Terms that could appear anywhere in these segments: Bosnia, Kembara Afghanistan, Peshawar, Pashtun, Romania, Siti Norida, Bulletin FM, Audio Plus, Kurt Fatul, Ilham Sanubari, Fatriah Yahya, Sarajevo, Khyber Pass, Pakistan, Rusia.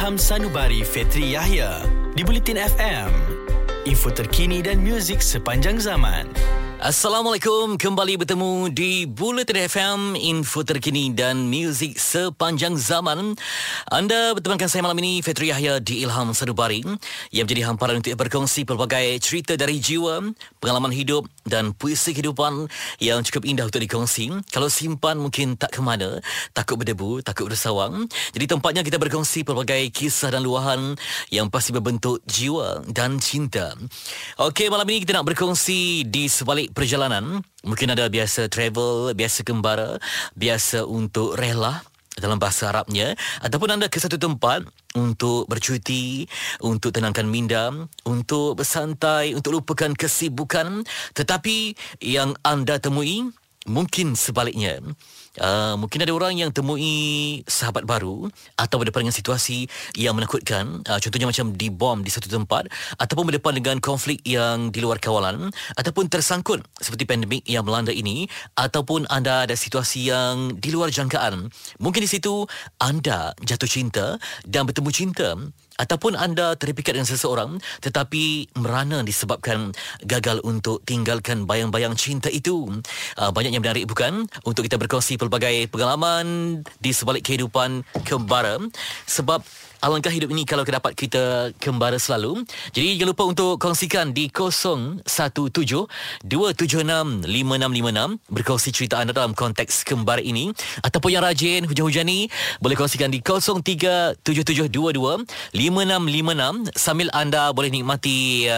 Ilham Sanubari, Fatriah Yahya di Bulletin FM. Info terkini dan muzik sepanjang zaman. Assalamualaikum, kembali bertemu di Bulletin FM, info terkini dan muzik sepanjang zaman. Anda bertemankan saya malam ini, Fatriah Yahya di Ilham Sanubari, yang menjadi hamparan untuk berkongsi pelbagai cerita dari jiwa, pengalaman hidup dan puisi kehidupan yang cukup indah untuk dikongsi. Kalau simpan mungkin tak ke mana, takut berdebu, takut bersawang. Jadi tempatnya kita berkongsi pelbagai kisah dan luahan yang pasti berbentuk jiwa dan cinta. Okey, malam ini kita nak berkongsi di sebalik perjalanan. Mungkin ada biasa travel, biasa gembara, biasa untuk rehlah dalam bahasa Arabnya, ataupun anda ke satu tempat untuk bercuti, untuk tenangkan minda, untuk bersantai, untuk lupakan kesibukan. Tetapi yang anda temui mungkin sebaliknya. Mungkin ada orang yang temui sahabat baru atau berdepan dengan situasi yang menakutkan, contohnya macam dibom di satu tempat, ataupun berdepan dengan konflik yang di luar kawalan, ataupun tersangkut seperti pandemik yang melanda ini, ataupun anda ada situasi yang di luar jangkaan. Mungkin di situ anda jatuh cinta dan bertemu cinta, ataupun anda terpikat dengan seseorang tetapi merana disebabkan gagal untuk tinggalkan bayang-bayang cinta itu. Banyak yang menarik bukan? Untuk kita berkongsi pelbagai pengalaman di sebalik kehidupan kembara. Sebab alangkah hidup ini kalau dapat kita kembara selalu. Jadi jangan lupa untuk kongsikan di 017-276-5656. Berkongsi cerita anda dalam konteks kembara ini. Ataupun yang rajin hujan-hujan ni, boleh kongsikan di 03-7722-5656. Sambil anda boleh nikmati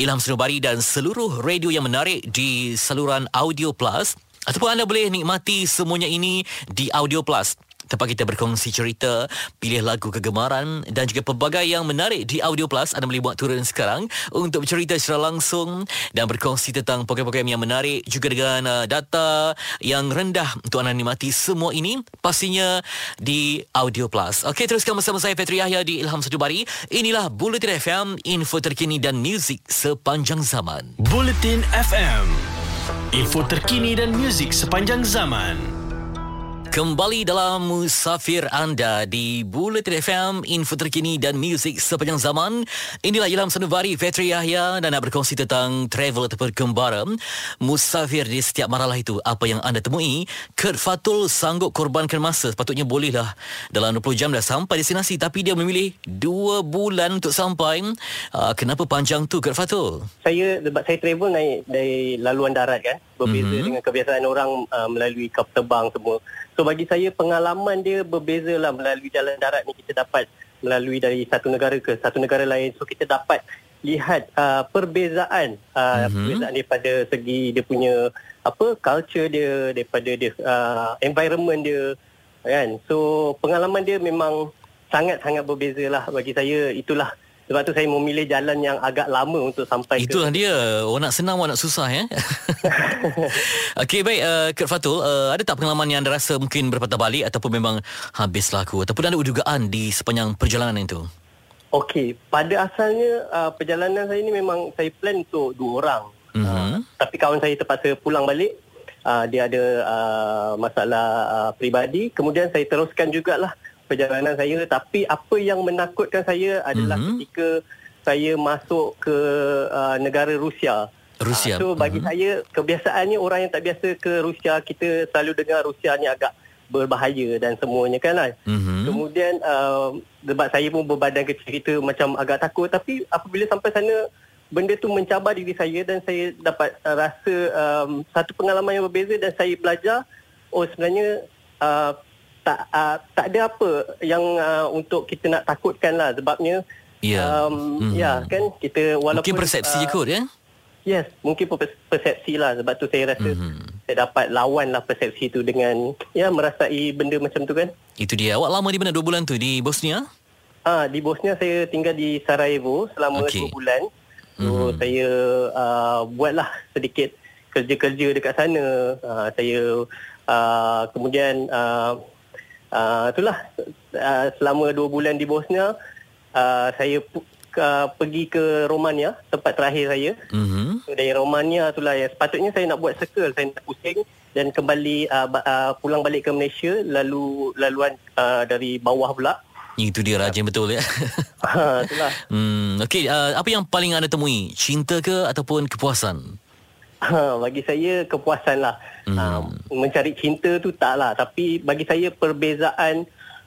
Ilham Sanubari dan seluruh radio yang menarik di saluran Audio Plus. Ataupun anda boleh nikmati semuanya ini di Audio Plus, tempat kita berkongsi cerita, pilih lagu kegemaran dan juga pelbagai yang menarik di Audio Plus. Anda boleh buat turun sekarang untuk bercerita secara langsung dan berkongsi tentang program-program yang menarik, juga dengan data yang rendah untuk anda nikmati semua ini pastinya di Audio Plus. Okey, teruskan bersama saya Fatriah Yahya di Ilham Sanubari. Inilah Bulletin FM, info terkini dan muzik sepanjang zaman. Bulletin FM, info terkini dan muzik sepanjang zaman. Kembali dalam Musafir anda di Bulletin FM, info terkini dan muzik sepanjang zaman. Inilah Ilham Sanubari, Fatriah Yahya, dan nak berkongsi tentang travel atau bergembara. Musafir di setiap maralah itu, apa yang anda temui. Kurt Fatul sanggup korbankan masa. Sepatutnya bolehlah dalam 20 jam dah sampai destinasi, tapi dia memilih 2 bulan untuk sampai. Kenapa panjang tu, Kurt Fatul? Sebab saya travel naik dari laluan darat kan. Berbeza dengan kebiasaan orang melalui kap terbang semua. So bagi saya pengalaman dia berbeza lah. Melalui jalan darat ni kita dapat melalui dari satu negara ke satu negara lain. So kita dapat lihat perbezaan daripada segi dia punya culture dia, daripada dia environment dia kan. So pengalaman dia memang sangat-sangat berbeza lah bagi saya. Itulah sebab tu saya memilih jalan yang agak lama untuk sampai. Itulah dia. Orang nak senang, orang nak susah ya. Okey, baik. Kurt Fatul, ada tak pengalaman yang anda rasa mungkin berpatah balik, ataupun memang habislah aku, ataupun ada dugaan di sepanjang perjalanan itu? Okey, pada asalnya perjalanan saya ni memang saya plan untuk 2 orang. Tapi kawan saya terpaksa pulang balik. Dia ada masalah peribadi. Kemudian saya teruskan jugalah perjalanan saya. Tapi apa yang menakutkan saya adalah ketika saya masuk ke negara Rusia. So bagi saya kebiasaannya orang yang tak biasa ke Rusia, kita selalu dengar Rusia ni agak berbahaya dan semuanya kan lah. Kemudian sebab saya pun berbadan kecil, kita macam agak takut. Tapi apabila sampai sana, benda tu mencabar diri saya dan saya dapat rasa satu pengalaman yang berbeza. Dan saya belajar, oh sebenarnya tak ada apa yang untuk kita nak takutkan lah. Sebabnya kan kita walaupun mungkin persepsi je kot ya. Yes, mungkin persepsi lah. Sebab tu saya rasa saya dapat lawan lah persepsi tu dengan merasai benda macam tu kan. Itu dia. Awak lama di mana 2 bulan tu? Di Bosnia? Di Bosnia saya tinggal di Sarajevo selama 2 bulan. So saya buatlah sedikit kerja-kerja dekat sana. Kemudian selama 2 bulan di Bosnia, saya pergi ke Romania, tempat terakhir saya. So, dari Romania itulah yang sepatutnya saya nak buat circle, saya nak pusing dan kembali pulang balik ke Malaysia, lalu laluan dari bawah pula. Itu dia, rajin betul ya. Itulah. Okey, apa yang paling anda temui? Cinta ke ataupun kepuasan? Bagi saya kepuasan lah. Mencari cinta tu tak lah. Tapi bagi saya perbezaan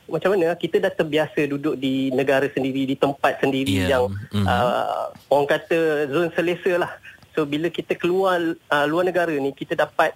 macam mana kita dah terbiasa duduk di negara sendiri, di tempat sendiri, yeah, yang orang kata zon selesa lah. So bila kita keluar luar negara ni, kita dapat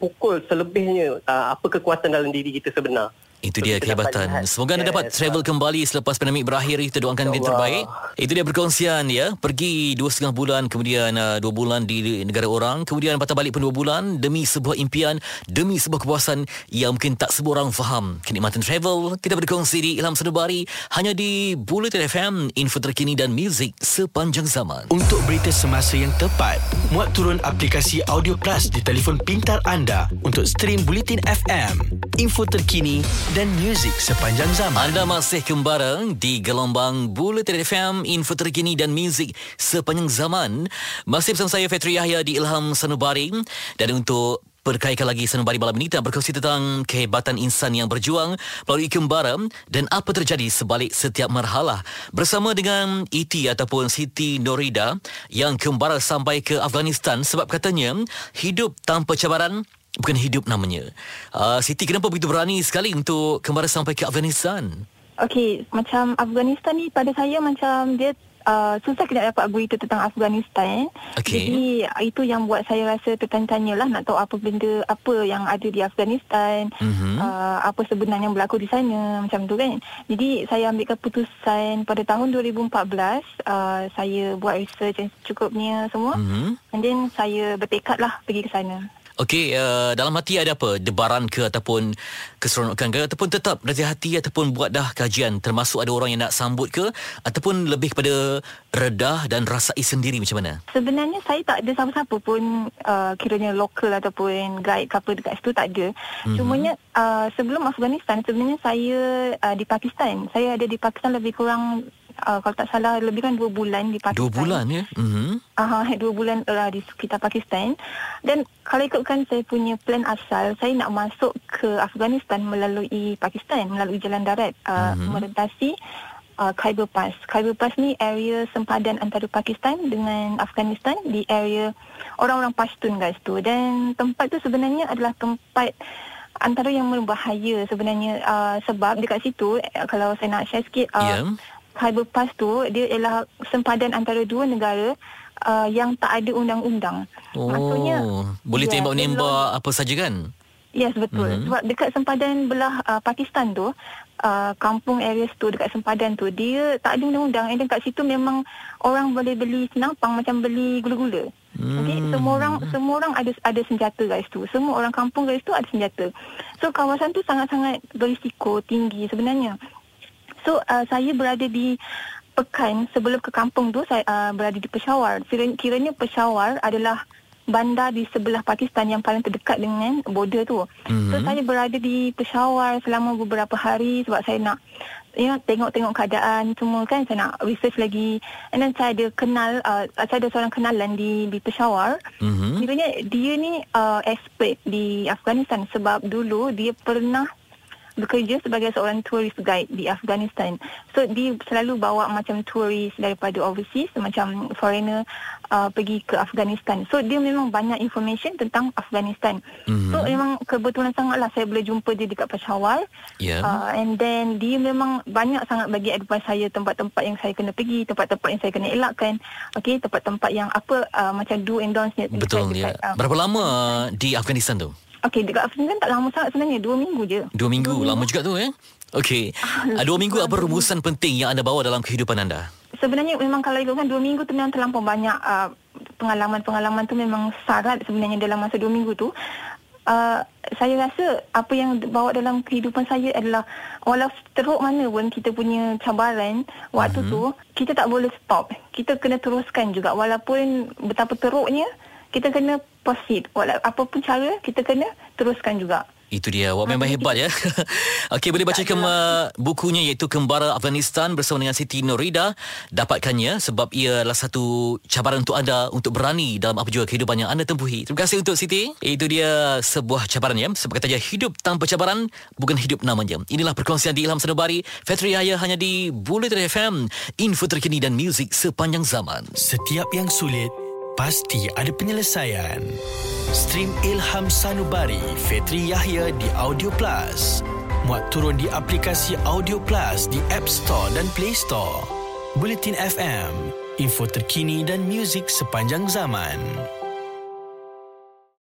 pukul selebihnya apa kekuatan dalam diri kita sebenar. Itu dia kehebatan. Semoga anda dapat travel kembali selepas pandemik berakhir. Kita doakan yang terbaik. Itu dia perkongsian ya. Pergi 2.5 bulan, kemudian 2 bulan di negara orang, kemudian patah balik pun 2 bulan demi sebuah impian, demi sebuah kepuasan yang mungkin tak semua orang faham. Kenikmatan travel kita berkongsi di Ilham Sanubari, hanya di Bulletin FM, info terkini dan muzik sepanjang zaman. Untuk berita semasa yang tepat, muat turun aplikasi Audio Plus di telefon pintar anda untuk stream Bulletin FM, info terkini dan muzik sepanjang zaman. Anda masih kembara di gelombang Bulletin FM, info terkini dan muzik sepanjang zaman. Masih bersama saya Fatriah Yahya di Ilham Sanubari. Dan untuk perkaikan lagi Sanubari malam ini, kita berkongsi tentang kehebatan insan yang berjuang melalui kembara dan apa terjadi sebalik setiap marhalah. Bersama dengan Iti ataupun Siti Norida yang kembara sampai ke Afghanistan sebab katanya hidup tanpa cabaran bukan hidup namanya. Siti, kenapa begitu berani sekali untuk kembali sampai ke Afghanistan? Okey, macam Afghanistan ni pada saya macam dia susah kita dapat berita tentang Afghanistan. Okay. Jadi itu yang buat saya rasa tertanya-tanya lah, nak tahu apa benda, apa yang ada di Afghanistan, apa sebenarnya yang berlaku di sana, macam tu kan. Jadi saya ambil keputusan pada tahun 2014, saya buat research yang secukupnya semua, and then saya bertekad lah pergi ke sana. Okey, dalam hati ada apa? Debaran ke ataupun keseronokan ke ataupun tetap rendah hati ataupun buat dah kajian, termasuk ada orang yang nak sambut ke ataupun lebih kepada redah dan rasai sendiri macam mana? Sebenarnya saya tak ada siapa-siapa pun kiranya lokal ataupun guide ke apa dekat situ, tak ada. Cumanya sebelum Afghanistan sebenarnya saya di Pakistan. Saya ada di Pakistan lebih kurang kalau tak salah lebih kan 2 bulan di Pakistan. 2 bulan ya? 2 bulan di sekitar Pakistan. Dan kalau ikutkan saya punya plan asal, saya nak masuk ke Afghanistan melalui Pakistan, melalui jalan darat, merentasi Khyber Pass. Khyber Pass ni area sempadan antara Pakistan dengan Afghanistan, di area orang-orang Pashtun guys tu. Dan tempat tu sebenarnya adalah tempat antara yang berbahaya sebenarnya, sebab dekat situ, kalau saya nak share sikit, Khyber Pass tu dia ialah sempadan antara dua negara yang tak ada undang-undang. Maksudnya boleh tembak-nembak apa saja kan? Yes, betul. Sebab dekat sempadan belah Pakistan tu, kampung area tu dekat sempadan tu dia tak ada undang-undang, dan kat situ memang orang boleh beli senapang macam beli gula-gula. Okey, semua orang ada senjata guys tu. Semua orang kampung guys tu ada senjata. So kawasan tu sangat-sangat berisiko tinggi sebenarnya. So saya berada di pekan sebelum ke kampung tu, saya berada di Peshawar. Kiranya Peshawar adalah bandar di sebelah Pakistan yang paling terdekat dengan border tu. So saya berada di Peshawar selama beberapa hari sebab saya nak tengok-tengok keadaan semua kan, saya nak research lagi. And then saya ada seorang kenalan di Peshawar. Kiranya dia ni expert di Afghanistan sebab dulu dia pernah bekerja sebagai seorang tourist guide di Afghanistan. So dia selalu bawa macam tourist daripada overseas, macam foreigner pergi ke Afghanistan. So dia memang banyak information tentang Afghanistan. So memang kebetulan sangatlah saya boleh jumpa dia dekat Peshawar. And then dia memang banyak sangat bagi advice saya, tempat-tempat yang saya kena pergi, tempat-tempat yang saya kena elakkan. Okay, tempat-tempat yang apa macam do and don'ts. Betul ya. Berapa lama di Afghanistan tu? Okey, dekat Afghanistan tak lama sangat sebenarnya, 2 minggu je. 2 minggu, lama juga tu ya. Okey, 2 minggu apa rumusan penting yang anda bawa dalam kehidupan anda? Sebenarnya memang kalau ikutkan 2 minggu tu memang terlampau banyak pengalaman-pengalaman tu memang syarat sebenarnya dalam masa 2 minggu tu. Saya rasa apa yang bawa dalam kehidupan saya adalah walau teruk mana pun kita punya cabaran waktu tu, kita tak boleh stop. Kita kena teruskan juga walaupun betapa teruknya, kita kena proceed. Apapun cara, kita kena teruskan juga. Itu dia. Wah, memang hebat ya. Okey, boleh baca bukunya iaitu Kembara Afghanistan bersama dengan Siti Norida. Dapatkannya sebab ia adalah satu cabaran untuk anda untuk berani dalam apa jua kehidupan yang anda tempuhi. Terima kasih untuk Siti. Itu dia sebuah cabaran ya. Sebab kata dia, hidup tanpa cabaran bukan hidup namanya. Inilah perkongsian di Ilham Sanubari, Fatriah Yahya, hanya di Bulletin FM. Info terkini dan muzik sepanjang zaman. Setiap yang sulit pasti ada penyelesaian. Stream Ilham Sanubari Fatriah Yahya di Audio Plus. Muat turun di aplikasi Audio Plus di App Store dan Play Store. Bulletin FM, info terkini dan muzik sepanjang zaman.